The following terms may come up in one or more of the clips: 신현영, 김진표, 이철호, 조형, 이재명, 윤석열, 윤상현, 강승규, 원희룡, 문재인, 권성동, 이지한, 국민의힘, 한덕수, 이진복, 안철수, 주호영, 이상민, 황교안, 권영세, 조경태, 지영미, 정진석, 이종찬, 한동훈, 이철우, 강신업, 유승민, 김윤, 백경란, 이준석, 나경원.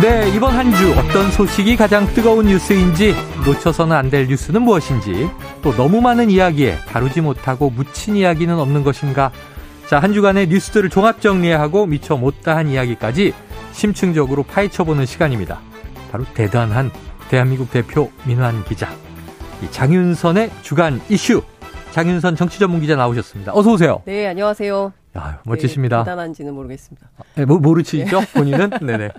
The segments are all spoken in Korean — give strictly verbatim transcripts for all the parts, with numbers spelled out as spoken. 네, 이번 한 주 어떤 소식이 가장 뜨거운 뉴스인지, 놓쳐서는 안 될 뉴스는 무엇인지, 또 너무 많은 이야기에 다루지 못하고 묻힌 이야기는 없는 것인가. 자, 한 주간의 뉴스들을 종합정리하고 미처 못다한 이야기까지 심층적으로 파헤쳐보는 시간입니다. 바로 대단한 대한민국 대표 민환 기자, 이 장윤선의 주간 이슈, 장윤선 정치전문기자 나오셨습니다. 어서 오세요. 네, 안녕하세요. 야, 멋지십니다. 네, 대단한지는 모르겠습니다. 네, 뭐, 모르시죠? 네. 본인은? 네네.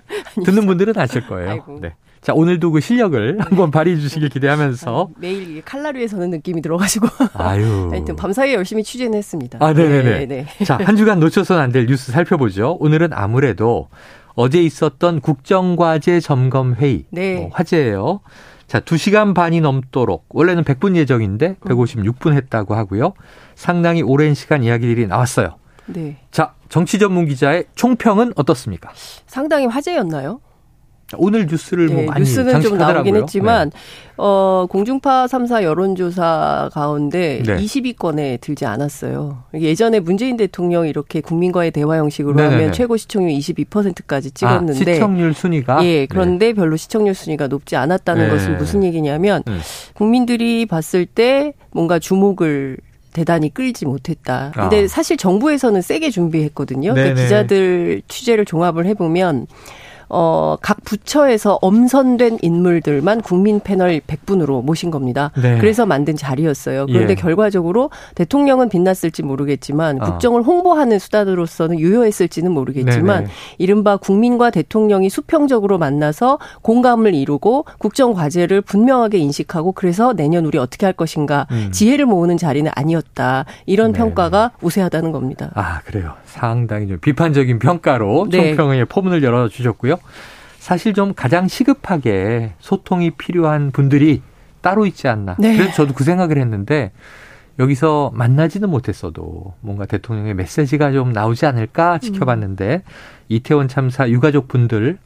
듣는 분들은 아실 거예요. 네. 자, 오늘도 그 실력을 한번 발휘해 주시길 기대하면서. 아니, 매일 칼날위에 서는 느낌이 들어가지고. 아유. 하여튼 밤사이에 열심히 취재는 했습니다. 아, 네네네. 네네. 자, 한 주간 놓쳐서는 안 될 뉴스 살펴보죠. 오늘은 아무래도 어제 있었던 국정과제 점검회의. 네. 어, 화제예요. 자, 두 시간 반이 넘도록, 원래는 백 분 예정인데 백오십육 분 했다고 하고요. 상당히 오랜 시간 이야기들이 나왔어요. 네. 자, 정치 전문 기자의 총평은 어떻습니까? 상당히 화제였나요? 오늘 뉴스를 네, 뭐 많이 뉴스는 장식하더라고요. 좀 나오긴 했지만 네. 어, 공중파 삼 사 여론조사 가운데 네. 이십 위권에 들지 않았어요. 예전에 문재인 대통령이 이렇게 국민과의 대화 형식으로 네네네. 하면 최고 시청률 이십이 퍼센트까지 찍었는데 아, 시청률 순위가? 예, 그런데 네. 별로 시청률 순위가 높지 않았다는 네. 것은 무슨 얘기냐면 네. 국민들이 봤을 때 뭔가 주목을 대단히 끌지 못했다. 근데 아. 사실 정부에서는 세게 준비했거든요. 그러니까 기자들 취재를 종합을 해보면 어, 각 부처에서 엄선된 인물들만 국민 패널 백 분으로 모신 겁니다. 네. 그래서 만든 자리였어요. 그런데 예. 결과적으로 대통령은 빛났을지 모르겠지만 아. 국정을 홍보하는 수단으로서는 유효했을지는 모르겠지만 네네. 이른바 국민과 대통령이 수평적으로 만나서 공감을 이루고 국정과제를 분명하게 인식하고 그래서 내년 우리 어떻게 할 것인가 음. 지혜를 모으는 자리는 아니었다. 이런 네네. 평가가 우세하다는 겁니다. 아, 그래요. 상당히 좀 비판적인 평가로 네. 총평의 포문을 열어주셨고요. 사실 좀 가장 시급하게 소통이 필요한 분들이 따로 있지 않나. 네. 그래서 저도 그 생각을 했는데 여기서 만나지는 못했어도 뭔가 대통령의 메시지가 좀 나오지 않을까 지켜봤는데 음. 이태원 참사 유가족분들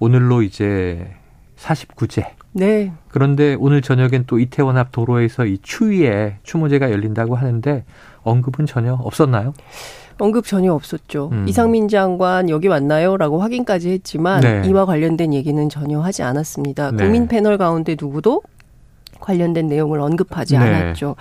오늘로 이제 사십구 제. 네. 그런데 오늘 저녁엔 또 이태원 앞 도로에서 이 추위에 추모제가 열린다고 하는데 언급은 전혀 없었나요? 언급 전혀 없었죠. 음. 이상민 장관 여기 왔나요? 라고 확인까지 했지만 네. 이와 관련된 얘기는 전혀 하지 않았습니다. 네. 국민 패널 가운데 누구도 관련된 내용을 언급하지 네. 않았죠.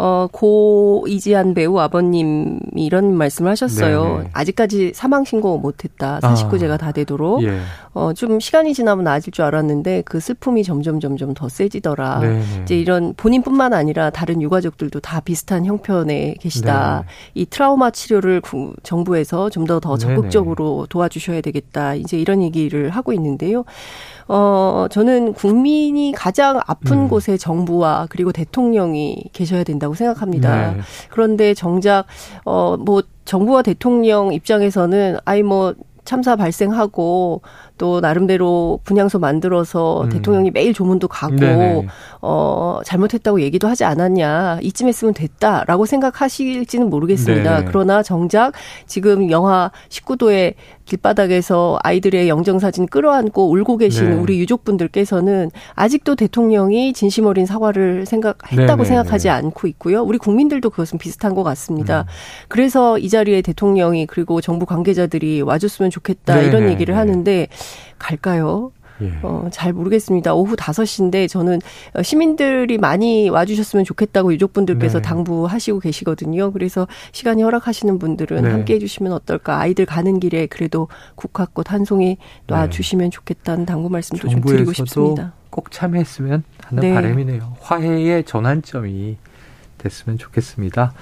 어, 고 이지한 배우 아버님이 이런 말씀을 하셨어요. 네네. 아직까지 사망신고 못했다. 사십구 제가 아, 다 되도록. 예. 어, 좀 시간이 지나면 나아질 줄 알았는데 그 슬픔이 점점 점점 더 세지더라. 네네. 이제 이런 본인뿐만 아니라 다른 유가족들도 다 비슷한 형편에 계시다. 네네. 이 트라우마 치료를 구, 정부에서 좀 더 더 적극적으로 네네. 도와주셔야 되겠다. 이제 이런 얘기를 하고 있는데요. 어, 저는 국민이 가장 아픈 음. 곳에 정부와 그리고 대통령이 계셔야 된다고 생각합니다. 네. 그런데 정작 어, 뭐 정부와 대통령 입장에서는 아이 뭐 참사 발생하고 또 나름대로 분향소 만들어서 음. 대통령이 매일 조문도 가고 네네. 어, 잘못했다고 얘기도 하지 않았냐. 이쯤 했으면 됐다라고 생각하실지는 모르겠습니다. 네네. 그러나 정작 지금 영하 십구 도의 길바닥에서 아이들의 영정사진 끌어안고 울고 계시는 네. 우리 유족분들께서는 아직도 대통령이 진심 어린 사과를 생각했다고 네네. 생각하지 않고 있고요. 우리 국민들도 그것은 비슷한 것 같습니다. 음. 그래서 이 자리에 대통령이 그리고 정부 관계자들이 와줬으면 좋겠다 네네. 이런 얘기를 하는데 갈까요? 예. 어, 잘 모르겠습니다. 오후 다섯 시인데 저는 시민들이 많이 와주셨으면 좋겠다고 유족분들께서 네. 당부하시고 계시거든요. 그래서 시간이 허락하시는 분들은 네. 함께해 주시면 어떨까. 아이들 가는 길에 그래도 국화꽃 한 송이 놔주시면 네. 좋겠다는 당부 말씀도 좀 드리고 싶습니다. 꼭 참여했으면 하는 네. 바람이네요. 화해의 전환점이 됐으면 좋겠습니다.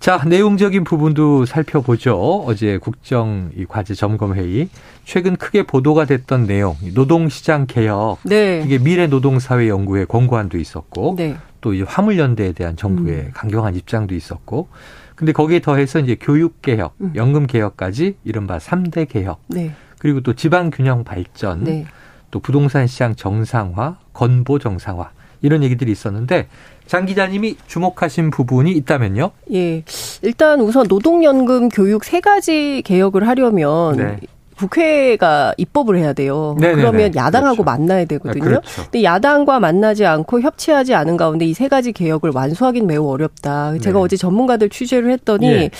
자, 내용적인 부분도 살펴보죠. 어제 국정 이 과제 점검회의. 최근 크게 보도가 됐던 내용, 노동시장 개혁. 네. 이게 미래노동사회연구회 권고안도 있었고, 네. 또 이제 화물연대에 대한 정부의 음. 강경한 입장도 있었고, 근데 거기에 더해서 이제 교육개혁, 음. 연금개혁까지 이른바 삼 대 개혁. 네. 그리고 또 지방균형 발전, 네. 또 부동산 시장 정상화, 건보 정상화 이런 얘기들이 있었는데 장 기자님이 주목하신 부분이 있다면요? 예, 일단 우선 노동연금, 교육 세 가지 개혁을 하려면 네. 국회가 입법을 해야 돼요. 네네네. 그러면 야당하고 그렇죠. 만나야 되거든요. 그렇죠. 근데 야당과 만나지 않고 협치하지 않은 가운데 이 세 가지 개혁을 완수하기는 매우 어렵다. 제가 네. 어제 전문가들 취재를 했더니 예.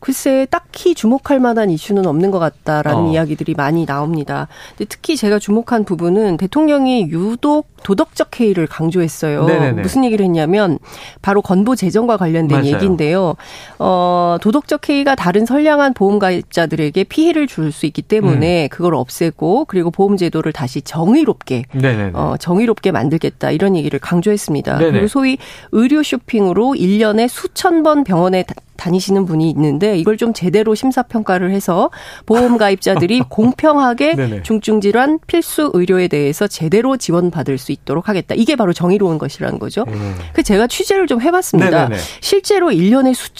글쎄 딱히 주목할 만한 이슈는 없는 것 같다라는 어. 이야기들이 많이 나옵니다. 근데 특히 제가 주목한 부분은 대통령이 유독 도덕적 해이를 강조했어요. 네네네. 무슨 얘기를 했냐면 바로 건보 재정과 관련된 맞아요. 얘기인데요. 어, 도덕적 해이가 다른 선량한 보험가입자들에게 피해를 줄 수 있기 때문에 때문에 음. 그걸 없애고 그리고 보험 제도를 다시 정의롭게 어, 정의롭게 만들겠다 이런 얘기를 강조했습니다. 네네. 그리고 소위 의료 쇼핑으로 일 년에 수천 번 병원에 다, 다니시는 분이 있는데 이걸 좀 제대로 심사평가를 해서 보험 가입자들이 공평하게 네네. 중증질환 필수 의료에 대해서 제대로 지원받을 수 있도록 하겠다. 이게 바로 정의로운 것이라는 거죠. 음. 그래서 제가 취재를 좀 해봤습니다. 네네네. 실제로 일 년에 수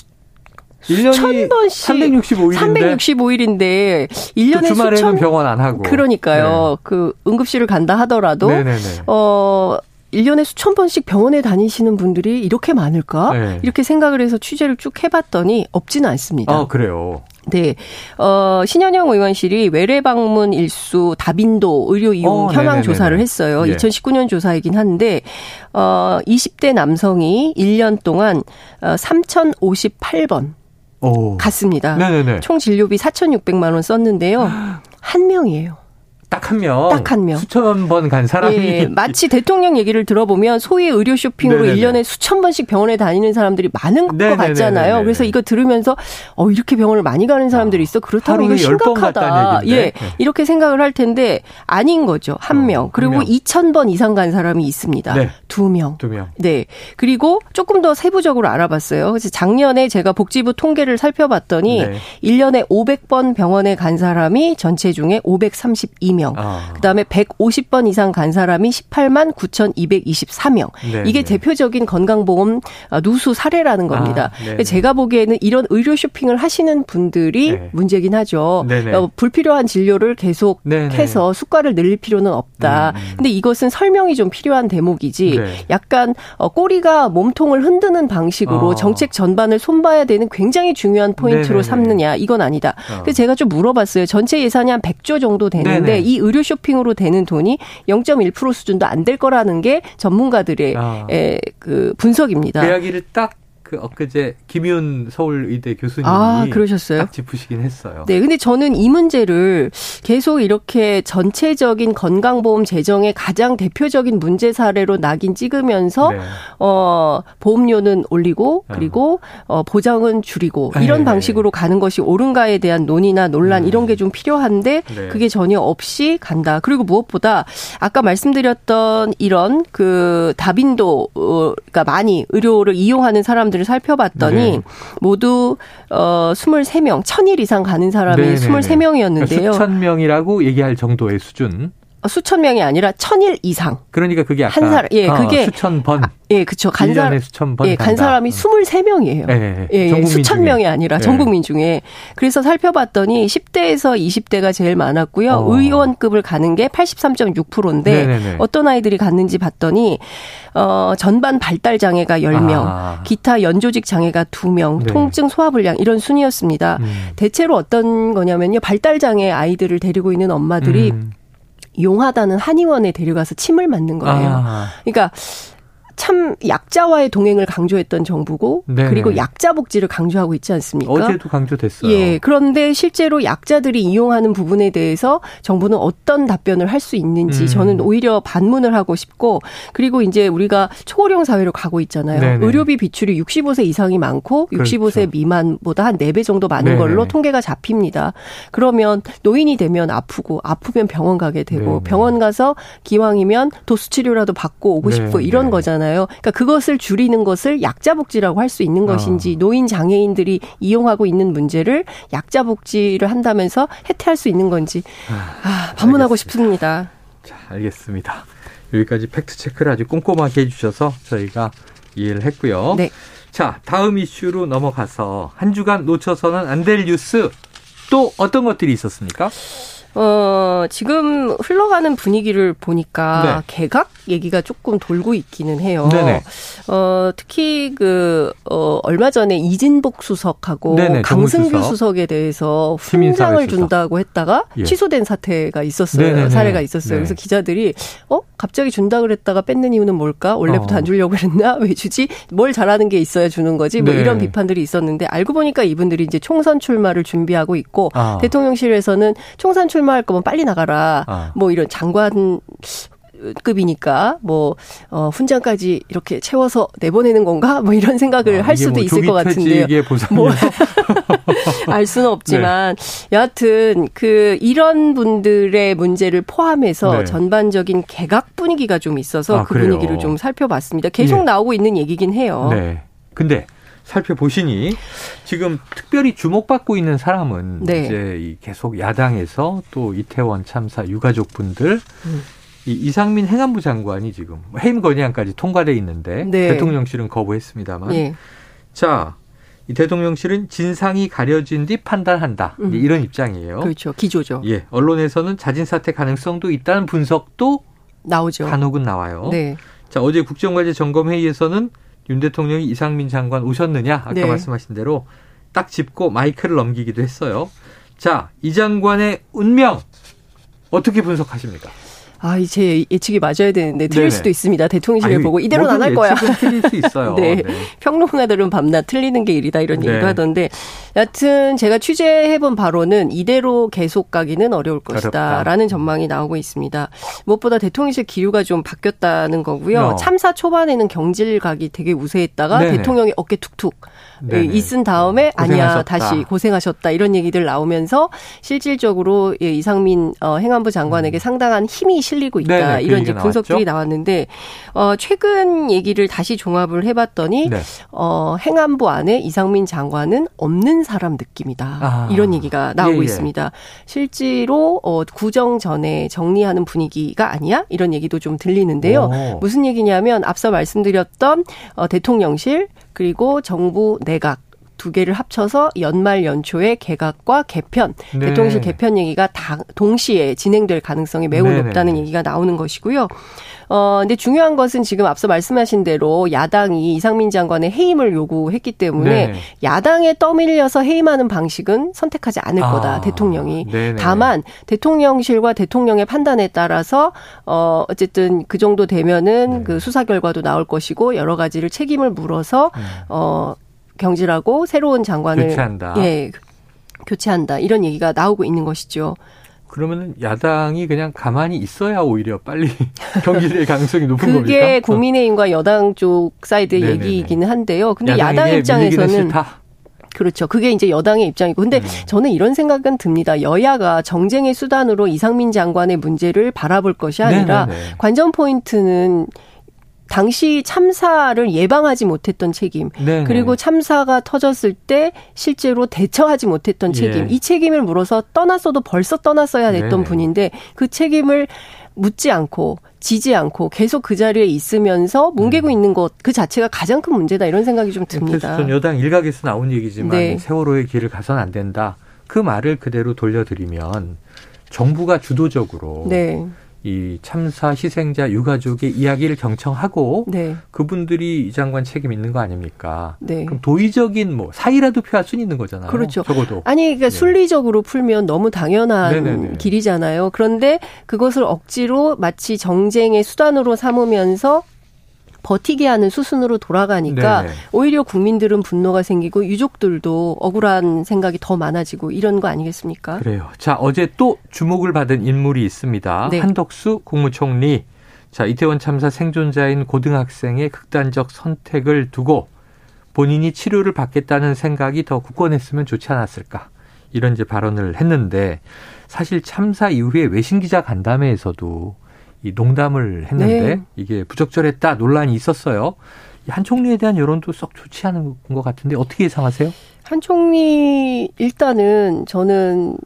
일 년이 삼백육십오 일인데 삼백육십오 일인데 일 년에 주말에는 수천 병원 안 하고 그러니까요. 네. 그 응급실을 간다 하더라도 네네네. 어 일 년에 수천 번씩 병원에 다니시는 분들이 이렇게 많을까? 네. 이렇게 생각을 해서 취재를 쭉 해봤더니 없지는 않습니다. 아, 그래요. 네. 어, 신현영 의원실이 외래 방문 일수 다빈도 의료 이용 어, 현황 네네네네. 조사를 했어요. 네. 이천십구 년 조사이긴 한데 어, 이십 대 남성이 일 년 동안 삼천오십팔 번 오. 갔습니다. 네네네. 총 진료비 사천육백만 원 썼는데요. 한 명이에요. 딱 한 명. 딱 한 명. 수천 번 간 사람이. 예, 마치 대통령 얘기를 들어보면 소위 의료 쇼핑으로 네네네. 일 년에 수천 번씩 병원에 다니는 사람들이 많은 네네네. 것 같잖아요. 네네네. 그래서 이거 들으면서 어, 이렇게 병원을 많이 가는 사람들이 있어. 그렇다고 이거 심각하다. 예, 네. 이렇게 생각을 할 텐데 아닌 거죠. 한 어, 명. 그리고 한 명. 이천 번 이상 간 사람이 있습니다. 네. 두 명. 두 명. 네. 그리고 조금 더 세부적으로 알아봤어요. 그래서 작년에 제가 복지부 통계를 살펴봤더니 네. 일 년에 오백 번 병원에 간 사람이 전체 중에 오백삼십이 명. 아. 그다음에 백오십 번 이상 간 사람이 십팔만 구천이백이십사 명. 네, 이게 네. 대표적인 건강보험 누수 사례라는 겁니다. 아, 네, 제가 보기에는 이런 의료 쇼핑을 하시는 분들이 네. 문제긴 하죠. 네, 네. 어, 불필요한 진료를 계속해서 네, 네. 수가를 늘릴 필요는 없다. 음, 음. 근데 이것은 설명이 좀 필요한 대목이지 네. 약간 어, 꼬리가 몸통을 흔드는 방식으로 어. 정책 전반을 손봐야 되는 굉장히 중요한 포인트로 네, 네, 삼느냐. 이건 아니다. 어. 그래서 제가 좀 물어봤어요. 전체 예산이 한 백조 정도 되는데 네, 네. 이 의료 쇼핑으로 되는 돈이 영 점 일 퍼센트 수준도 안 될 거라는 게 전문가들의 아. 에, 그 분석입니다. 그 이야기를 딱 그 엊그제 김윤 서울의대 교수님이 아, 그러셨어요? 딱 짚으시긴 했어요. 네, 근데 저는 이 문제를 계속 이렇게 전체적인 건강보험 재정의 가장 대표적인 문제 사례로 낙인 찍으면서 네. 어, 보험료는 올리고 그리고 어, 보장은 줄이고 이런 네. 방식으로 가는 것이 옳은가에 대한 논의나 논란 네. 이런 게 좀 필요한데 네. 그게 전혀 없이 간다. 그리고 무엇보다 아까 말씀드렸던 이런 그 다빈도가 많이 의료를 이용하는 사람들 살펴봤더니 네. 모두 어, 스물세 명, 천 일 이상 가는 사람이 네, 스물세 명이었는데요. 그러니까 수천 명이라고 얘기할 정도의 수준. 수천 명이 아니라 천 일 이상. 그러니까 그게 아까 한 사람, 예, 어, 그게 수천 번. 예, 그렇죠. 간 사람, 예, 간 사람이 스물세 명이에요. 네, 예, 예, 수천 명이 아니라 전 국민 중에. 그래서 살펴봤더니 십 대에서 이십 대가 제일 많았고요. 어. 의원급을 가는 게 팔십삼 점 육 퍼센트인데 네네네. 어떤 아이들이 갔는지 봤더니 어, 전반 발달 장애가 십 명, 아. 기타 연조직 장애가 두 명, 네. 통증, 소화불량 이런 순이었습니다. 음. 대체로 어떤 거냐면요. 발달 장애 아이들을 데리고 있는 엄마들이 음. 용하다는 한의원에 데려가서 침을 맞는 거예요. 아. 그러니까 참 약자와의 동행을 강조했던 정부고 네네. 그리고 약자 복지를 강조하고 있지 않습니까? 어제도 강조됐어요. 예, 그런데 실제로 약자들이 이용하는 부분에 대해서 정부는 어떤 답변을 할 수 있는지 음. 저는 오히려 반문을 하고 싶고 그리고 이제 우리가 초고령 사회로 가고 있잖아요. 네네. 의료비 비출이 육십오 세 이상이 많고 그렇죠. 육십오 세 미만보다 한 네 배 정도 많은 네네. 걸로 통계가 잡힙니다. 그러면 노인이 되면 아프고 아프면 병원 가게 되고 네네. 병원 가서 기왕이면 도수치료라도 받고 오고 네네. 싶고 이런 네네. 거잖아요. 그러니까 그것을 줄이는 것을 약자복지라고 할 수 있는 것인지 어. 노인 장애인들이 이용하고 있는 문제를 약자복지를 한다면서 해태할 수 있는 건지 아, 반문하고 알겠습니다. 싶습니다. 자, 알겠습니다. 여기까지 팩트체크를 아주 꼼꼼하게 해주셔서 저희가 이해를 했고요. 네. 자, 다음 이슈로 넘어가서 한 주간 놓쳐서는 안 될 뉴스 또 어떤 것들이 있었습니까? 어, 지금 흘러가는 분위기를 보니까 네. 개각 얘기가 조금 돌고 있기는 해요. 네네. 어, 특히 그 어, 얼마 전에 이진복 수석하고 네네, 강승규 수석. 수석에 대해서 훈장을 준다고 했다가 예. 취소된 사태가 있었어요. 네네네. 사례가 있었어요. 네네. 그래서 기자들이 어? 갑자기 준다 그랬다가 뺏는 이유는 뭘까? 원래부터 어. 안 주려고 그랬나? 왜 주지? 뭘 잘하는 게 있어야 주는 거지? 뭐 네. 이런 비판들이 있었는데 알고 보니까 이분들이 이제 총선 출마를 준비하고 있고 아. 대통령실에서는 총선 출마 출마할 거면 빨리 나가라. 아. 뭐 이런 장관급이니까 뭐 어, 훈장까지 이렇게 채워서 내보내는 건가? 뭐 이런 생각을 아, 할 수도 뭐 있을 것 같은데요. 뭐 알 수는 없지만 네. 여하튼 그 이런 분들의 문제를 포함해서 네. 전반적인 개각 분위기가 좀 있어서 아, 그 그래요. 분위기를 좀 살펴봤습니다. 계속 네. 나오고 있는 얘기긴 해요. 네. 근데 살펴보시니 지금 특별히 주목받고 있는 사람은 네. 이제 계속 야당에서 또 이태원 참사 유가족분들 음. 이 이상민 행안부 장관이 지금 해임 건의안까지 통과돼 있는데 네. 대통령실은 거부했습니다만 예. 자, 이 대통령실은 진상이 가려진 뒤 판단한다 음. 이런 입장이에요. 그렇죠, 기조죠. 예, 언론에서는 자진 사퇴 가능성도 있다는 분석도 나오죠. 간혹은 나와요. 네. 자, 어제 국정과제 점검회의에서는 윤 대통령이 이상민 장관 오셨느냐 아까 네. 말씀하신 대로 딱 짚고 마이크를 넘기기도 했어요. 자, 이 장관의 운명 어떻게 분석하십니까? 아, 이제 예측이 맞아야 되는데 틀릴 네네. 수도 있습니다. 대통령실을 아니, 보고 이대로는 안 할 거야. 틀릴 수 있어요. 네. 네. 평론가들은 밤낮 틀리는 게 일이다 이런 네. 얘기도 하던데 여튼 제가 취재해본 바로는 이대로 계속 가기는 어려울 것이다 라는 전망이 나오고 있습니다. 무엇보다 대통령실 기류가 좀 바뀌었다는 거고요. 어. 참사 초반에는 경질각이 되게 우세했다가 네네. 대통령이 어깨 툭툭 네네. 이쓴 다음에 고생하셨다. 아니야 다시 고생하셨다 이런 얘기들 나오면서 실질적으로 이상민 행안부 장관에게 음. 상당한 힘이 실리고 있다. 네네, 이런 그 분석들이 나왔는데 어, 최근 얘기를 다시 종합을 해봤더니 네. 어, 행안부 안에 이상민 장관은 없는 사람 느낌이다. 아, 이런 얘기가 나오고 예, 예. 있습니다. 실제로 어, 구정 전에 정리하는 분위기가 아니야? 이런 얘기도 좀 들리는데요. 오. 무슨 얘기냐면 앞서 말씀드렸던 어, 대통령실 그리고 정부 내각 두 개를 합쳐서 연말 연초에 개각과 개편, 네. 대통령실 개편 얘기가 다 동시에 진행될 가능성이 매우 네네. 높다는 얘기가 나오는 것이고요. 어, 근데 중요한 것은 지금 앞서 말씀하신 대로 야당이 이상민 장관의 해임을 요구했기 때문에 네네. 야당에 떠밀려서 해임하는 방식은 선택하지 않을 아, 거다, 대통령이. 네네. 다만 대통령실과 대통령의 판단에 따라서 어, 어쨌든 그 정도 되면은 네. 그 수사 결과도 나올 것이고 여러 가지를 책임을 물어서 네. 어. 경질하고 새로운 장관을 교체한다. 예, 교체한다. 이런 얘기가 나오고 있는 것이죠. 그러면 야당이 그냥 가만히 있어야 오히려 빨리 경질될 가능성이 높은 그게 겁니까? 그게 국민의힘과 여당 쪽 사이드의 네네네. 얘기이기는 한데요. 근데 야당 입장에서는 그렇죠. 그게 이제 여당의 입장이고. 근데 음. 저는 이런 생각은 듭니다. 여야가 정쟁의 수단으로 이상민 장관의 문제를 바라볼 것이 아니라 네네네. 관전 포인트는 당시 참사를 예방하지 못했던 책임 네네. 그리고 참사가 터졌을 때 실제로 대처하지 못했던 책임 예. 이 책임을 물어서 떠났어도 벌써 떠났어야 됐던 네네. 분인데 그 책임을 묻지 않고 지지 않고 계속 그 자리에 있으면서 뭉개고 음. 있는 것 그 자체가 가장 큰 문제다 이런 생각이 좀 듭니다. 전 여당 일각에서 나온 얘기지만 네. 세월호의 길을 가서는 안 된다. 그 말을 그대로 돌려드리면 정부가 주도적으로 네. 이 참사 희생자 유가족의 이야기를 경청하고 네. 그분들이 이 장관 책임 있는 거 아닙니까? 네. 그럼 도의적인 뭐 사의라도 표할 수는 있는 거잖아요. 그렇죠. 적어도. 아니 그러니까 네. 순리적으로 풀면 너무 당연한 네네네. 길이잖아요. 그런데 그것을 억지로 마치 정쟁의 수단으로 삼으면서 버티게 하는 수순으로 돌아가니까 네네. 오히려 국민들은 분노가 생기고 유족들도 억울한 생각이 더 많아지고 이런 거 아니겠습니까? 그래요. 자, 어제 또 주목을 받은 인물이 있습니다. 네. 한덕수 국무총리. 자, 이태원 참사 생존자인 고등학생의 극단적 선택을 두고 본인이 치료를 받겠다는 생각이 더 굳건했으면 좋지 않았을까. 이런 이제 발언을 했는데 사실 참사 이후에 외신 기자 간담회에서도 이 농담을 했는데 네. 이게 부적절했다 논란이 있었어요. 한 총리에 대한 여론도 썩 좋지 않은 것 같은데 어떻게 예상하세요? 한 총리 일단은 저는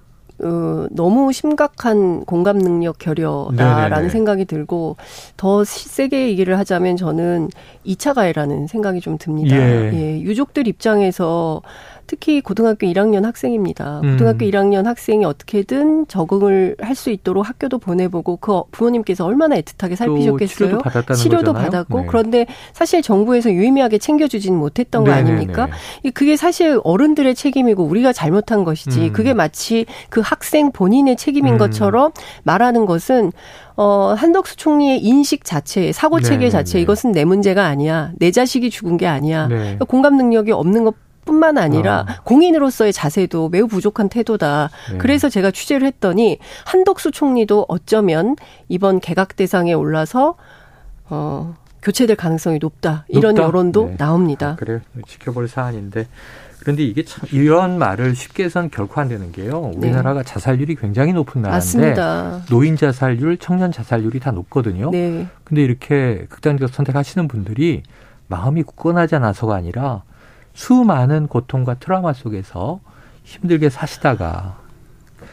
어, 너무 심각한 공감 능력 결여다라는 네네네. 생각이 들고 더 세게 얘기를 하자면 저는 이 차 가해라는 생각이 좀 듭니다. 예. 예, 유족들 입장에서 특히 고등학교 일 학년 학생입니다. 음. 고등학교 일 학년 학생이 어떻게든 적응을 할 수 있도록 학교도 보내보고 그 부모님께서 얼마나 애틋하게 살피셨겠어요. 치료도 받았다는 치료도 거잖아요. 받았고 네. 그런데 사실 정부에서 유의미하게 챙겨주진 못했던 거 네네네. 아닙니까? 그게 사실 어른들의 책임이고 우리가 잘못한 것이지 음. 그게 마치 그 학생 본인의 책임인 음. 것처럼 말하는 것은 어, 한덕수 총리의 인식 자체, 사고 네, 체계 자체, 네. 이것은 내 문제가 아니야. 내 자식이 죽은 게 아니야. 네. 그러니까 공감 능력이 없는 것 뿐만 아니라 어. 공인으로서의 자세도 매우 부족한 태도다. 네. 그래서 제가 취재를 했더니 한덕수 총리도 어쩌면 이번 개각 대상에 올라서 어, 교체될 가능성이 높다. 높다? 이런 여론도 네. 나옵니다. 아, 그래요. 지켜볼 사안인데. 그런데 이게 참 이런 말을 쉽게 해서는 결코 안 되는 게요. 우리나라가 네. 자살률이 굉장히 높은 나라인데 맞습니다. 노인 자살률, 청년 자살률이 다 높거든요. 그런데 네. 이렇게 극단적 선택하시는 분들이 마음이 굳건하지 않아서가 아니라 수많은 고통과 트라우마 속에서 힘들게 사시다가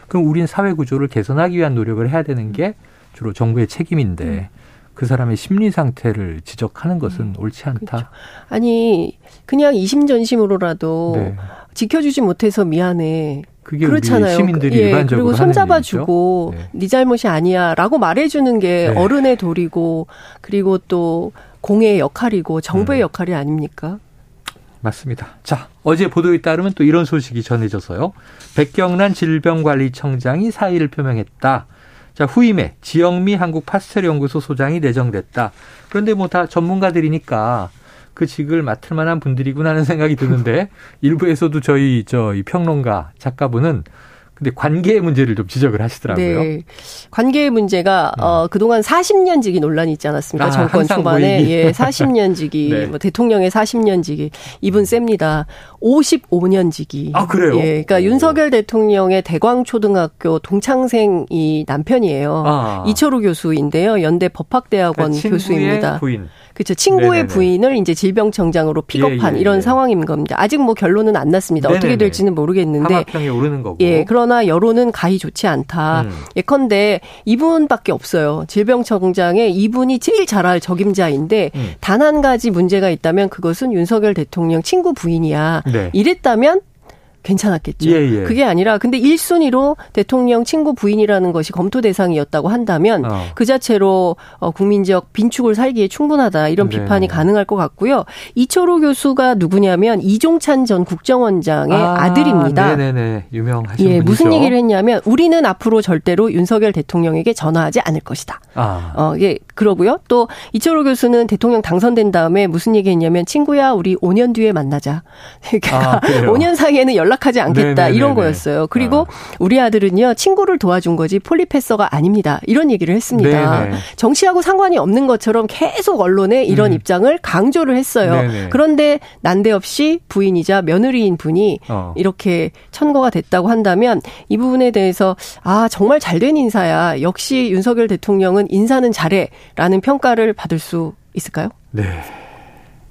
그럼 우린 사회 구조를 개선하기 위한 노력을 해야 되는 게 주로 정부의 책임인데 음. 그 사람의 심리 상태를 지적하는 것은 옳지 않다. 그렇죠. 아니 그냥 이심전심으로라도 네. 지켜주지 못해서 미안해. 그게 그렇잖아요. 우리 시민들이 예, 일반적으로 그리고 손잡아주고 네. 네 잘못이 아니야 라고 말해주는 게 네. 어른의 도리고 그리고 또 공의 역할이고 정부의 네. 역할이 아닙니까? 맞습니다. 자, 어제 보도에 따르면 또 이런 소식이 전해져서요. 백경란 질병관리청장이 사의를 표명했다. 자, 후임에 지영미 한국 파스텔 연구소 소장이 내정됐다. 그런데 뭐 다 전문가들이니까 그 직을 맡을 만한 분들이구나 하는 생각이 드는데 일부에서도 저희 저 이 평론가 작가분은 근데 관계의 문제를 좀 지적을 하시더라고요. 네. 관계의 문제가 네. 어, 그동안 사십 년 지기 논란이 있지 않았습니까? 아, 정권 초반에. 예, 사십 년 지기. 네. 뭐 대통령의 사십 년 지기. 이분 셉니다. 오십오 년 지기. 아, 그래요? 예. 그러니까 오. 윤석열 대통령의 대광초등학교 동창생이 남편이에요. 아. 이철우 교수인데요. 연대 법학대학원 그러니까 교수입니다. 부인. 그렇죠. 친구의 네네네. 부인을 이제 질병청장으로 픽업한 예, 예, 이런 예. 상황인 겁니다. 아직 뭐 결론은 안 났습니다. 네네네. 어떻게 될지는 모르겠는데. 하마평이 오르는 거고. 예. 그러나 여론은 가히 좋지 않다. 음. 예컨대 이분밖에 없어요. 질병청장에 이분이 제일 잘할 적임자인데 음. 단 한 가지 문제가 있다면 그것은 윤석열 대통령 친구 부인이야. 네. 이랬다면 괜찮았겠죠. 예, 예. 그게 아니라 근데 일 순위로 대통령 친구 부인이라는 것이 검토 대상이었다고 한다면 어. 그 자체로 국민적 빈축을 살기에 충분하다. 이런 네. 비판이 가능할 것 같고요. 이철호 교수가 누구냐면 이종찬 전 국정원장의 아, 아들입니다. 네네네. 유명하신 예, 분이죠. 무슨 얘기를 했냐면 우리는 앞으로 절대로 윤석열 대통령에게 전화하지 않을 것이다. 아. 어, 예, 그러고요. 또 이철호 교수는 대통령 당선된 다음에 무슨 얘기했냐면 친구야 우리 오 년 뒤에 만나자. 그러니까 아, 오 년 사이에는 연락 연락하지 않겠다 네네네네. 이런 거였어요. 그리고 아. 우리 아들은요 친구를 도와준 거지 폴리패서가 아닙니다. 이런 얘기를 했습니다. 네네. 정치하고 상관이 없는 것처럼 계속 언론에 이런 음. 입장을 강조를 했어요. 네네. 그런데 난데없이 부인이자 며느리인 분이 어. 이렇게 천거가 됐다고 한다면 이 부분에 대해서 아 정말 잘된 인사야. 역시 윤석열 대통령은 인사는 잘해라는 평가를 받을 수 있을까요? 네.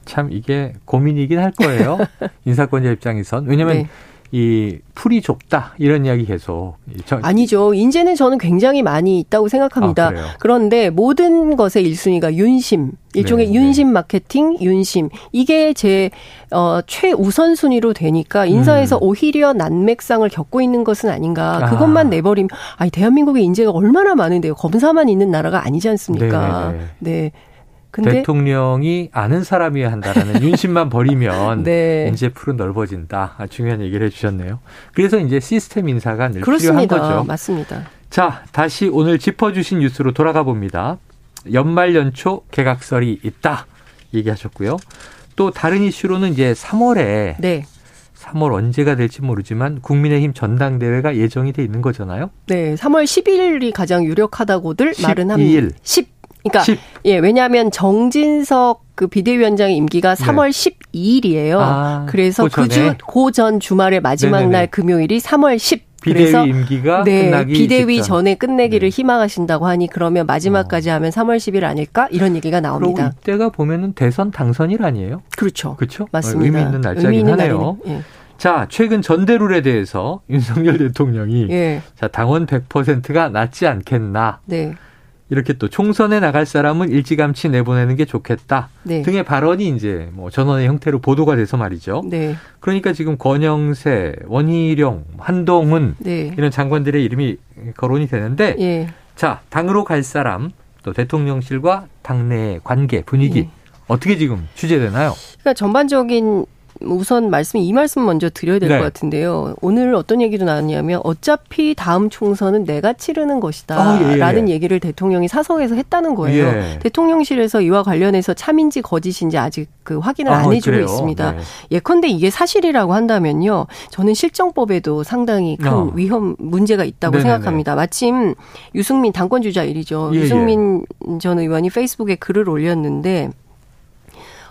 참 이게 고민이긴 할 거예요. 인사권자 입장에선. 왜냐하면 네. 이 풀이 좁다 이런 이야기 계속. 아니죠. 인재는 저는 굉장히 많이 있다고 생각합니다. 아, 그런데 모든 것의 일 순위가 윤심. 일종의 네, 윤심 네. 마케팅, 윤심. 이게 제 어, 최우선순위로 되니까 인사에서 음. 오히려 난맥상을 겪고 있는 것은 아닌가. 그것만 아. 내버리면. 아니 대한민국의 인재가 얼마나 많은데요. 검사만 있는 나라가 아니지 않습니까. 네. 네. 근데 대통령이 아는 사람이어야 한다라는 윤심만 버리면 네. 인재 풀은 넓어진다. 아, 중요한 얘기를 해 주셨네요. 그래서 이제 시스템 인사가 늘 그렇습니다. 필요한 거죠. 맞습니다. 자, 다시 오늘 짚어주신 뉴스로 돌아가 봅니다. 연말 연초 개각설이 있다 얘기하셨고요. 또 다른 이슈로는 이제 삼월에 네. 삼월 언제가 될지 모르지만 국민의힘 전당대회가 예정이 돼 있는 거잖아요. 네, 삼월 십이일이 가장 유력하다고들 십이 일. 말은 합니다. 십이 일. 그러니까 십. 예, 왜냐하면 정진석 그 비대위원장의 임기가 삼월 네. 십이일이에요. 아, 그래서 그 주 그 전 주말의 마지막 네네네. 날 금요일이 삼월 십일. 비대위 그래서 임기가 네, 끝나기 비대위 직전. 전에 끝내기를 네. 희망하신다고 하니 그러면 마지막까지 어. 하면 삼월 십일 아닐까 이런 얘기가 나옵니다. 그리고 이때가 보면은 대선 당선일 아니에요? 그렇죠. 그렇죠. 맞습니다. 의미 있는 날짜긴 의미 있는 하네요. 예. 자, 최근 전대룰에 대해서 윤석열 대통령이 예. 자, 당원 백 퍼센트가 낫지 않겠나. 네. 이렇게 또 총선에 나갈 사람은 일찌감치 내보내는 게 좋겠다 네. 등의 발언이 이제 뭐 전원의 형태로 보도가 돼서 말이죠. 네. 그러니까 지금 권영세, 원희룡, 한동훈 네. 이런 장관들의 이름이 거론이 되는데 예. 자, 당으로 갈 사람 또 대통령실과 당내의 관계, 분위기 예. 어떻게 지금 취재되나요? 그러니까 전반적인 우선 말씀, 이 말씀 먼저 드려야 될 것 네. 같은데요. 오늘 어떤 얘기도 나왔냐면 어차피 다음 총선은 내가 치르는 것이다 아, 예, 예. 라는 얘기를 대통령이 사석에서 했다는 거예요. 예. 대통령실에서 이와 관련해서 참인지 거짓인지 아직 그 확인을 아, 안 해주고 그래요? 있습니다. 네. 예컨대 이게 사실이라고 한다면요. 저는 실정법에도 상당히 큰 어. 위험 문제가 있다고 네네네. 생각합니다. 마침 유승민 당권주자 일이죠. 예, 유승민 예. 전 의원이 페이스북에 글을 올렸는데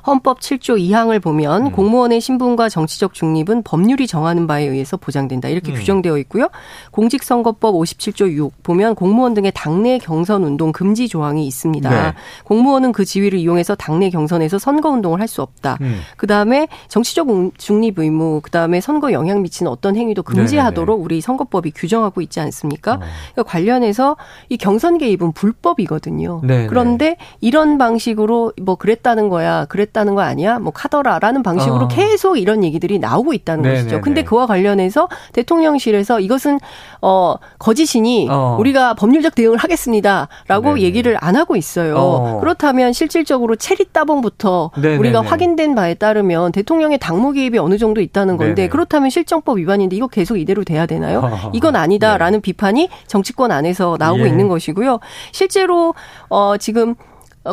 헌법 칠 조 이 항을 보면 음. 공무원의 신분과 정치적 중립은 법률이 정하는 바에 의해서 보장된다. 이렇게 음. 규정되어 있고요. 공직선거법 오십칠 조 육 보면 공무원 등의 당내 경선운동 금지 조항이 있습니다. 네. 공무원은 그 지위를 이용해서 당내 경선에서 선거운동을 할 수 없다. 음. 그다음에 정치적 중립 의무, 그다음에 선거 영향 미치는 어떤 행위도 금지하도록 네네. 우리 선거법이 규정하고 있지 않습니까? 어. 그러니까 관련해서 이 경선 개입은 불법이거든요. 네네. 그런데 이런 방식으로 뭐 그랬다는 거야. 그랬다 하는 거 아니야? 뭐 카더라라는 방식으로 어. 계속 이런 얘기들이 나오고 있다는 네네네. 것이죠. 근데 그와 관련해서 대통령실에서 이것은 어, 거짓이니 어. 우리가 법률적 대응을 하겠습니다라고 네네. 얘기를 안 하고 있어요. 어. 그렇다면 실질적으로 체리 따봉부터 네네네. 우리가 확인된 바에 따르면 대통령의 당무 개입이 어느 정도 있다는 건데 네네. 그렇다면 실정법 위반인데 이거 계속 이대로 돼야 되나요? 어. 이건 아니다라는 네. 비판이 정치권 안에서 나오고 예. 있는 것이고요. 실제로 어, 지금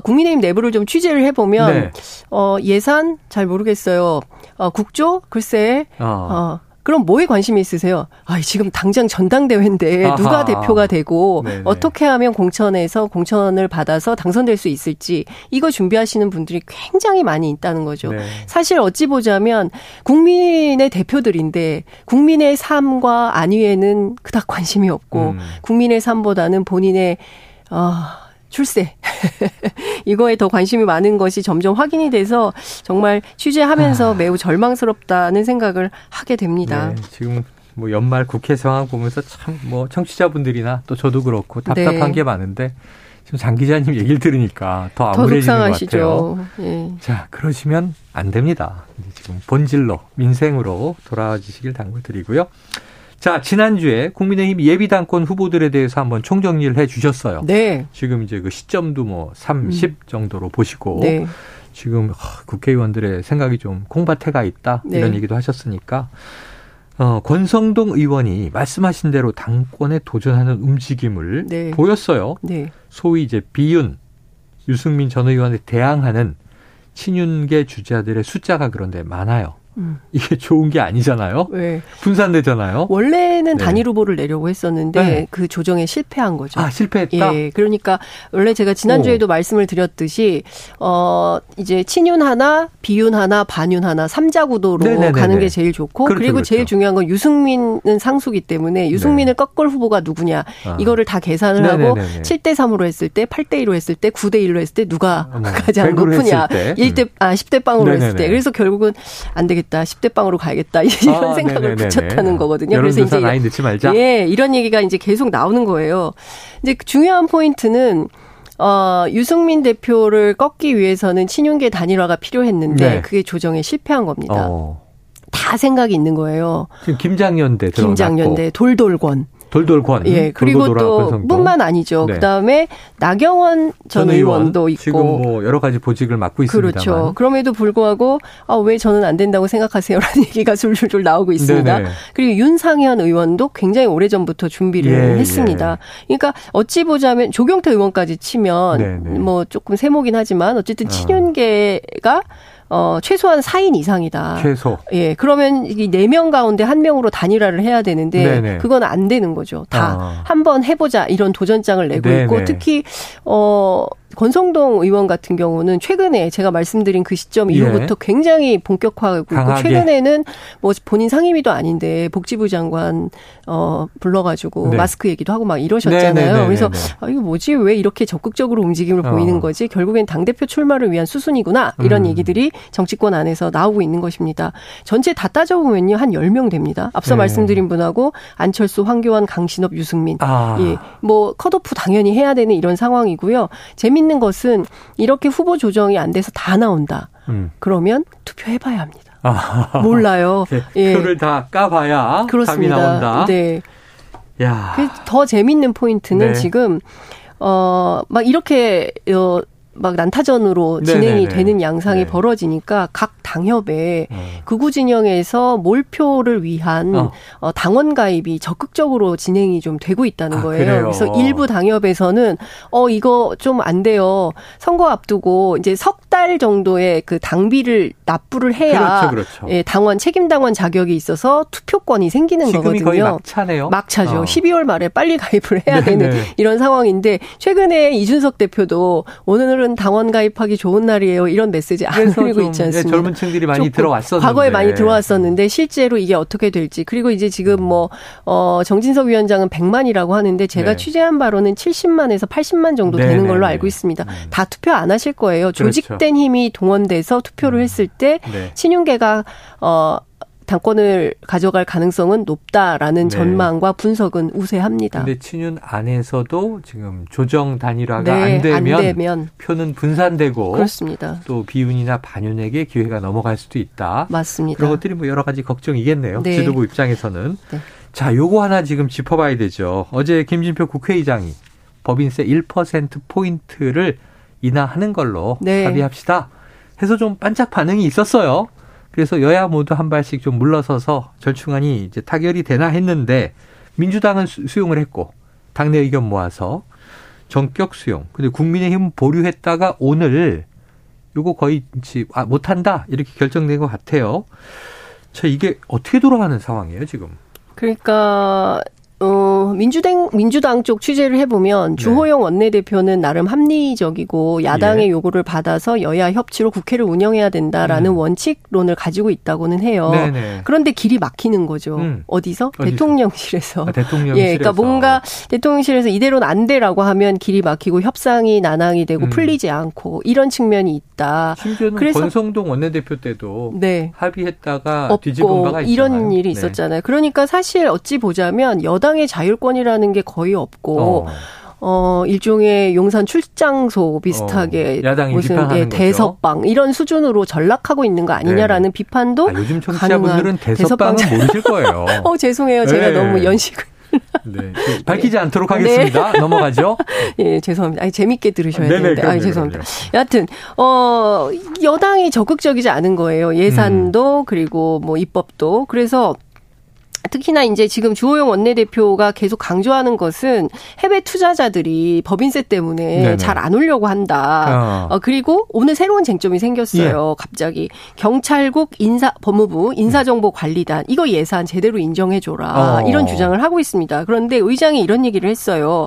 국민의힘 내부를 좀 취재를 해보면 네. 어, 예산 잘 모르겠어요. 어, 국조 글쎄 어. 어, 그럼 뭐에 관심이 있으세요? 아, 지금 당장 전당대회인데 아하. 누가 대표가 되고 네네. 어떻게 하면 공천에서 공천을 받아서 당선될 수 있을지 이거 준비하시는 분들이 굉장히 많이 있다는 거죠. 네. 사실 어찌 보자면 국민의 대표들인데 국민의 삶과 안위에는 그닥 관심이 없고 음. 국민의 삶보다는 본인의 아 어, 출세 이거에 더 관심이 많은 것이 점점 확인이 돼서 정말 취재하면서 아. 매우 절망스럽다는 생각을 하게 됩니다. 네, 지금 뭐 연말 국회 상황 보면서 참 뭐 청취자분들이나 또 저도 그렇고 답답한 네. 게 많은데 지금 장 기자님 얘기를 들으니까 더 암울해지는 것 같아요. 예. 자, 그러시면 안 됩니다. 지금 본질로 민생으로 돌아와주시길 당부드리고요. 자, 지난주에 국민의힘 예비당권 후보들에 대해서 한번 총정리를 해 주셨어요. 네. 지금 이제 그 시점도 뭐 삼십 음. 정도로 보시고 네. 지금 국회의원들의 생각이 좀 콩밭에 가 있다 네. 이런 얘기도 하셨으니까 어, 권성동 의원이 말씀하신 대로 당권에 도전하는 움직임을 네. 보였어요. 네. 소위 이제 비윤, 유승민 전 의원에 대항하는 친윤계 주자들의 숫자가 그런데 많아요. 음. 이게 좋은 게 아니잖아요. 네. 분산되잖아요. 원래는 네. 단일 후보를 내려고 했었는데 네. 그 조정에 실패한 거죠. 아, 실패했다? 예. 그러니까 원래 제가 지난주에도 오. 말씀을 드렸듯이 어, 이제 친윤 하나, 비윤 하나, 반윤 하나 삼자 구도로 네네네네. 가는 게 제일 좋고 그렇죠, 그리고 그렇죠. 제일 중요한 건 유승민은 상수기 때문에 유승민을 네. 꺾을 후보가 누구냐 아. 이거를 다 계산을 네네네네. 하고 칠 대 삼으로 했을 때 팔 대 이로 했을 때 구대 일로 했을 때 누가 아, 가장 높으냐 일 대, 아, 십 대 빵으로 네네네. 했을 때 그래서 결국은 안 되겠다. 십 대 빵으로 가야겠다. 이런 아, 생각을 네네네네. 붙였다는 거거든요. 그래서 이제 나이 늦지 말자. 예, 이런 얘기가 이제 계속 나오는 거예요. 이제 중요한 포인트는 어, 유승민 대표를 꺾기 위해서는 친윤계 단일화가 필요했는데 네. 그게 조정에 실패한 겁니다. 어. 다 생각이 있는 거예요. 지금 김장연대 들어갔고. 김장연대 돌돌권. 돌돌권. 예, 그리고 또 뿐만 아니죠. 네. 그다음에 나경원 전, 전 의원도 의원. 있고. 지금 뭐 여러 가지 보직을 맡고 있습니다만. 그렇죠. 그럼에도 불구하고 아, 왜 저는 안 된다고 생각하세요라는 얘기가 줄줄줄 나오고 있습니다. 네네. 그리고 윤상현 의원도 굉장히 오래전부터 준비를 예, 했습니다. 예. 그러니까 어찌 보자면 조경태 의원까지 치면 네네. 뭐 조금 세모긴 하지만 어쨌든 친윤계가 어, 최소한 사 인 이상이다. 최소. 예, 그러면 이 네 명 가운데 한 명으로 단일화를 해야 되는데 네네. 그건 안 되는 거죠. 다 아. 한번 해보자 이런 도전장을 내고 네네. 있고 특히 어, 권성동 의원 같은 경우는 최근에 제가 말씀드린 그 시점 이후부터 예. 굉장히 본격화하고 있고 최근에는 뭐 본인 상임위도 아닌데 복지부 장관 어, 불러가지고 네. 마스크 얘기도 하고 막 이러셨잖아요. 네네네네네. 그래서 아, 이거 뭐지? 왜 이렇게 적극적으로 움직임을 어. 보이는 거지? 결국엔 당대표 출마를 위한 수순이구나. 이런 음. 얘기들이 정치권 안에서 나오고 있는 것입니다. 전체 다 따져보면요. 한 열 명 됩니다. 앞서 네. 말씀드린 분하고 안철수, 황교안, 강신업, 유승민. 아. 예. 뭐 컷오프 당연히 해야 되는 이런 상황이고요. 재밌는 것은 이렇게 후보 조정이 안 돼서 다 나온다. 음. 그러면 투표해봐야 합니다. 아. 몰라요. 네. 예. 표를 다 까봐야 답이 나온다. 네. 야. 더 재밌는 포인트는 네. 지금 어, 막 이렇게 어, 막 난타전으로 진행이 네네네. 되는 양상이 네. 벌어지니까 각 당협에 네. 극우 진영에서 몰표를 위한 어. 어, 당원 가입이 적극적으로 진행이 좀 되고 있다는 아, 거예요. 그래요? 그래서 일부 당협에서는 어 이거 좀 안 돼요. 선거 앞두고 이제 석 달 정도의 그 당비를 납부를 해야 그렇죠, 그렇죠. 예, 당원 책임 당원 자격이 있어서 투표권이 생기는 지금이 거거든요. 거의 막차네요. 막차죠. 어. 십이월 말에 빨리 가입을 해야 네네. 되는 이런 상황인데 최근에 이준석 대표도 오늘은 당원 가입하기 좋은 날이에요. 이런 메시지 안 드리고 있지 않습니까? 예, 젊은 층들이 많이 들어왔었는데. 과거에 많이 들어왔었는데 실제로 이게 어떻게 될지. 그리고 이제 지금 뭐 어, 정진석 위원장은 백만이라고 하는데 제가 네. 취재한 바로는 칠십만에서 팔십만 정도 되는 네네. 걸로 알고 있습니다. 음. 다 투표 안 하실 거예요. 조직된 그렇죠. 힘이 동원돼서 투표를 했을 때 네. 친윤계가 어, 당권을 가져갈 가능성은 높다라는 네. 전망과 분석은 우세합니다. 그런데 친윤 안에서도 지금 조정 단일화가 네, 안, 되면 안 되면 표는 분산되고 그렇습니다. 또 비윤이나 반윤에게 기회가 넘어갈 수도 있다. 맞습니다. 그런 것들이 뭐 여러 가지 걱정이겠네요. 네. 지도부 입장에서는. 네. 자, 요거 하나 지금 짚어봐야 되죠. 어제 김진표 국회의장이 법인세 일 퍼센트 포인트를 인하하는 걸로 네. 합의합시다 해서 좀 반짝 반응이 있었어요. 그래서 여야 모두 한 발씩 좀 물러서서 절충안이 이제 타결이 되나 했는데 민주당은 수용을 했고 당내 의견 모아서 전격 수용. 근데 국민의힘 보류했다가 오늘 이거 거의 아, 못한다 이렇게 결정된 것 같아요. 자, 이게 어떻게 돌아가는 상황이에요 지금? 그러니까. 어, 민주당, 민주당 쪽 취재를 해보면 네. 주호영 원내대표는 나름 합리적이고 야당의 예. 요구를 받아서 여야 협치로 국회를 운영해야 된다라는 음. 원칙론을 가지고 있다고는 해요. 네네. 그런데 길이 막히는 거죠. 음. 어디서? 어디서? 대통령실에서. 아, 대통령실에서. 예, 그러니까 뭔가 대통령실에서 이대로는 안 되라고 하면 길이 막히고 협상이 난항이 되고 음. 풀리지 않고 이런 측면이 있다. 심지어는 그래서 권성동 원내대표 때도 네. 합의했다가 없고 뒤집은 바가 있잖아요. 이런 일이 네. 있었잖아요. 그러니까 사실 어찌 보자면 여당 당의 자율권이라는 게 거의 없고 어. 어, 일종의 용산 출장소 비슷하게 어, 야당이 무슨 네, 대서방 이런 수준으로 전락하고 있는 거 아니냐라는 네. 비판도 아, 요즘 청취자분들은 대서방은 모르실 거예요. 어, 죄송해요. 제가 네. 너무 연식을. 네. 밝히지 않도록 하겠습니다. 네. 넘어가죠. 예, 죄송합니다. 아니, 재밌게 들으셔야 네네, 되는데. 아, 죄송합니다. 여하튼 어, 여당이 적극적이지 않은 거예요. 예산도 음. 그리고 뭐 입법도. 그래서 특히나 이제 지금 주호영 원내대표가 계속 강조하는 것은 해외 투자자들이 법인세 때문에 잘 안 오려고 한다. 어. 어, 그리고 오늘 새로운 쟁점이 생겼어요. 예. 갑자기 경찰국 인사 법무부 인사정보관리단 이거 예산 제대로 인정해줘라 어. 이런 주장을 하고 있습니다. 그런데 의장이 이런 얘기를 했어요.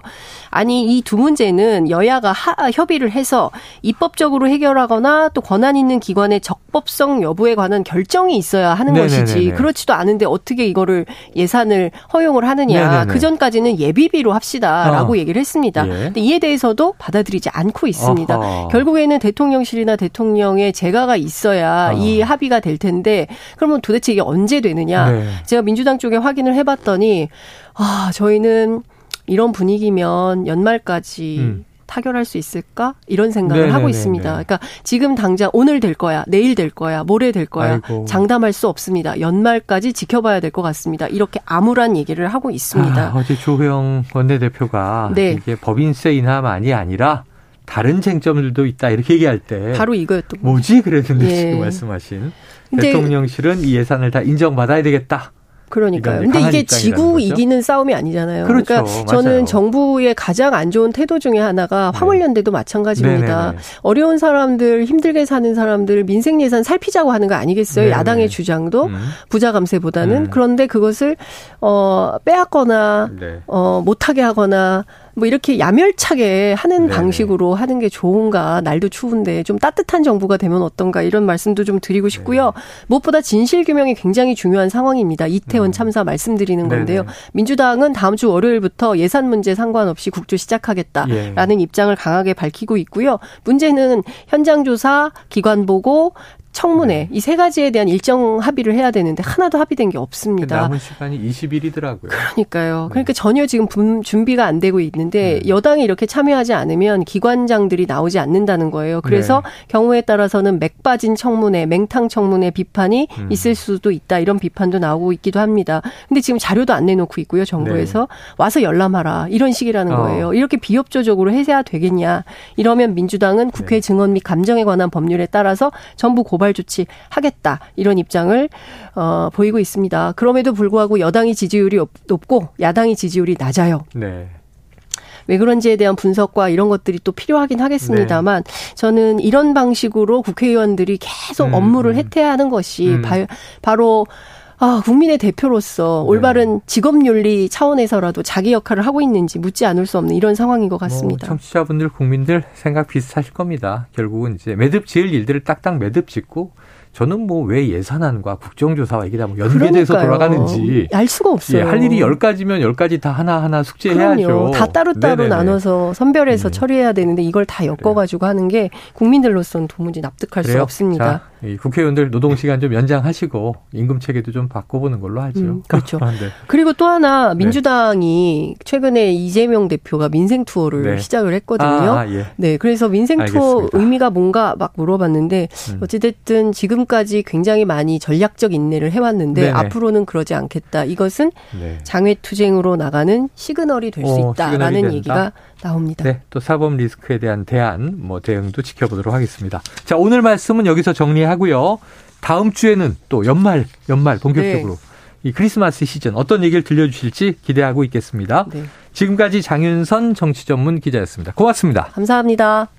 아니 이 두 문제는 여야가 하, 협의를 해서 입법적으로 해결하거나 또 권한 있는 기관의 적법성 여부에 관한 결정이 있어야 하는 네네네네. 것이지 그렇지도 않은데 어떻게 이거를 예산을 허용을 하느냐. 그 전까지는 예비비로 합시다라고 어. 얘기를 했습니다. 예. 근데 이에 대해서도 받아들이지 않고 있습니다. 어허. 결국에는 대통령실이나 대통령의 재가가 있어야 어. 이 합의가 될 텐데 그러면 도대체 이게 언제 되느냐. 네. 제가 민주당 쪽에 확인을 해봤더니 아, 저희는 이런 분위기면 연말까지 음. 타결할 수 있을까? 이런 생각을 네네네네. 하고 있습니다. 그러니까 지금 당장 오늘 될 거야, 내일 될 거야, 모레 될 거야 아이고. 장담할 수 없습니다. 연말까지 지켜봐야 될 것 같습니다. 이렇게 암울한 얘기를 하고 있습니다. 아, 어제 조형 원내대표가 네. 이게 법인세 인하만이 아니라 다른 쟁점들도 있다 이렇게 얘기할 때 바로 이거였던 뭐지 그랬는데 예. 지금 말씀하신 대통령실은 이 예산을 다 인정받아야 되겠다. 그러니까요. 근데 이게 지구 거죠? 이기는 싸움이 아니잖아요. 그렇죠. 그러니까 저는 맞아요. 정부의 가장 안 좋은 태도 중에 하나가 화물연대도 네. 마찬가지입니다. 네네네. 어려운 사람들, 힘들게 사는 사람들 민생 예산 살피자고 하는 거 아니겠어요? 네네. 야당의 주장도 음. 부자 감세보다는 음. 그런데 그것을 어, 빼앗거나 네. 어, 못하게 하거나 뭐 이렇게 야멸차게 하는 네네. 방식으로 하는 게 좋은가. 날도 추운데 좀 따뜻한 정부가 되면 어떤가 이런 말씀도 좀 드리고 싶고요. 네네. 무엇보다 진실규명이 굉장히 중요한 상황입니다. 이태원 참사 말씀드리는 건데요. 네네. 민주당은 다음 주 월요일부터 예산 문제 상관없이 국조 시작하겠다라는 예. 입장을 강하게 밝히고 있고요. 문제는 현장조사, 기관보고, 청문회 이 세 가지에 대한 일정 합의를 해야 되는데 하나도 합의된 게 없습니다. 남은 시간이 이십 일이더라고요. 그러니까요. 네. 그러니까 전혀 지금 준비가 안 되고 있는데 네. 여당이 이렇게 참여하지 않으면 기관장들이 나오지 않는다는 거예요. 그래서 네. 경우에 따라서는 맥 빠진 청문회, 맹탕 청문회 비판이 음. 있을 수도 있다. 이런 비판도 나오고 있기도 합니다. 근데 지금 자료도 안 내놓고 있고요. 정부에서. 네. 와서 열람하라. 이런 식이라는 어. 거예요. 이렇게 비협조적으로 해야 되겠냐. 이러면 민주당은 국회 네. 증언 및 감정에 관한 법률에 따라서 정부 고 고발 조치하겠다 이런 입장을 어, 보이고 있습니다. 그럼에도 불구하고 여당이 지지율이 높고 야당이 지지율이 낮아요. 네. 왜 그런지에 대한 분석과 이런 것들이 또 필요하긴 하겠습니다만 네. 저는 이런 방식으로 국회의원들이 계속 음, 업무를 해태하는 것이 음. 바, 바로 아, 국민의 대표로서 올바른 네. 직업윤리 차원에서라도 자기 역할을 하고 있는지 묻지 않을 수 없는 이런 상황인 것 같습니다. 뭐, 청취자분들, 국민들 생각 비슷하실 겁니다. 결국은 이제 매듭 지을 일들을 딱딱 매듭 짓고 저는 뭐 왜 예산안과 국정조사와 이게 다 뭐 연계돼서 그러니까요. 돌아가는지 알 수가 없어요. 예, 할 일이 열 가지면 열 가지 다 하나하나 숙제해야죠. 그럼요. 다 따로따로 네네네. 나눠서 선별해서 음. 처리해야 되는데 이걸 다 엮어가지고 그래요. 하는 게 국민들로서는 도무지 납득할 그래요? 수 없습니다. 자, 이 국회의원들 노동시간 좀 연장하시고 임금 체계도 좀 바꿔보는 걸로 하죠. 음, 그렇죠. 네. 그리고 또 하나 민주당이 네. 최근에 이재명 대표가 민생 투어를 네. 시작을 했거든요. 아, 예. 네, 그래서 민생 알겠습니다. 투어 의미가 뭔가 막 물어봤는데 음. 어찌됐든 지금 까지 굉장히 많이 전략적 인내를 해왔는데 네네. 앞으로는 그러지 않겠다. 이것은 네. 장외투쟁으로 나가는 시그널이 될 수 있다라는 얘기가 나옵니다. 네, 또 사법 리스크에 대한 대안, 뭐 대응도 지켜보도록 하겠습니다. 자, 오늘 말씀은 여기서 정리하고요. 다음 주에는 또 연말, 연말 본격적으로 네. 이 크리스마스 시즌 어떤 얘기를 들려주실지 기대하고 있겠습니다. 네. 지금까지 장윤선 정치전문 기자였습니다. 고맙습니다. 감사합니다.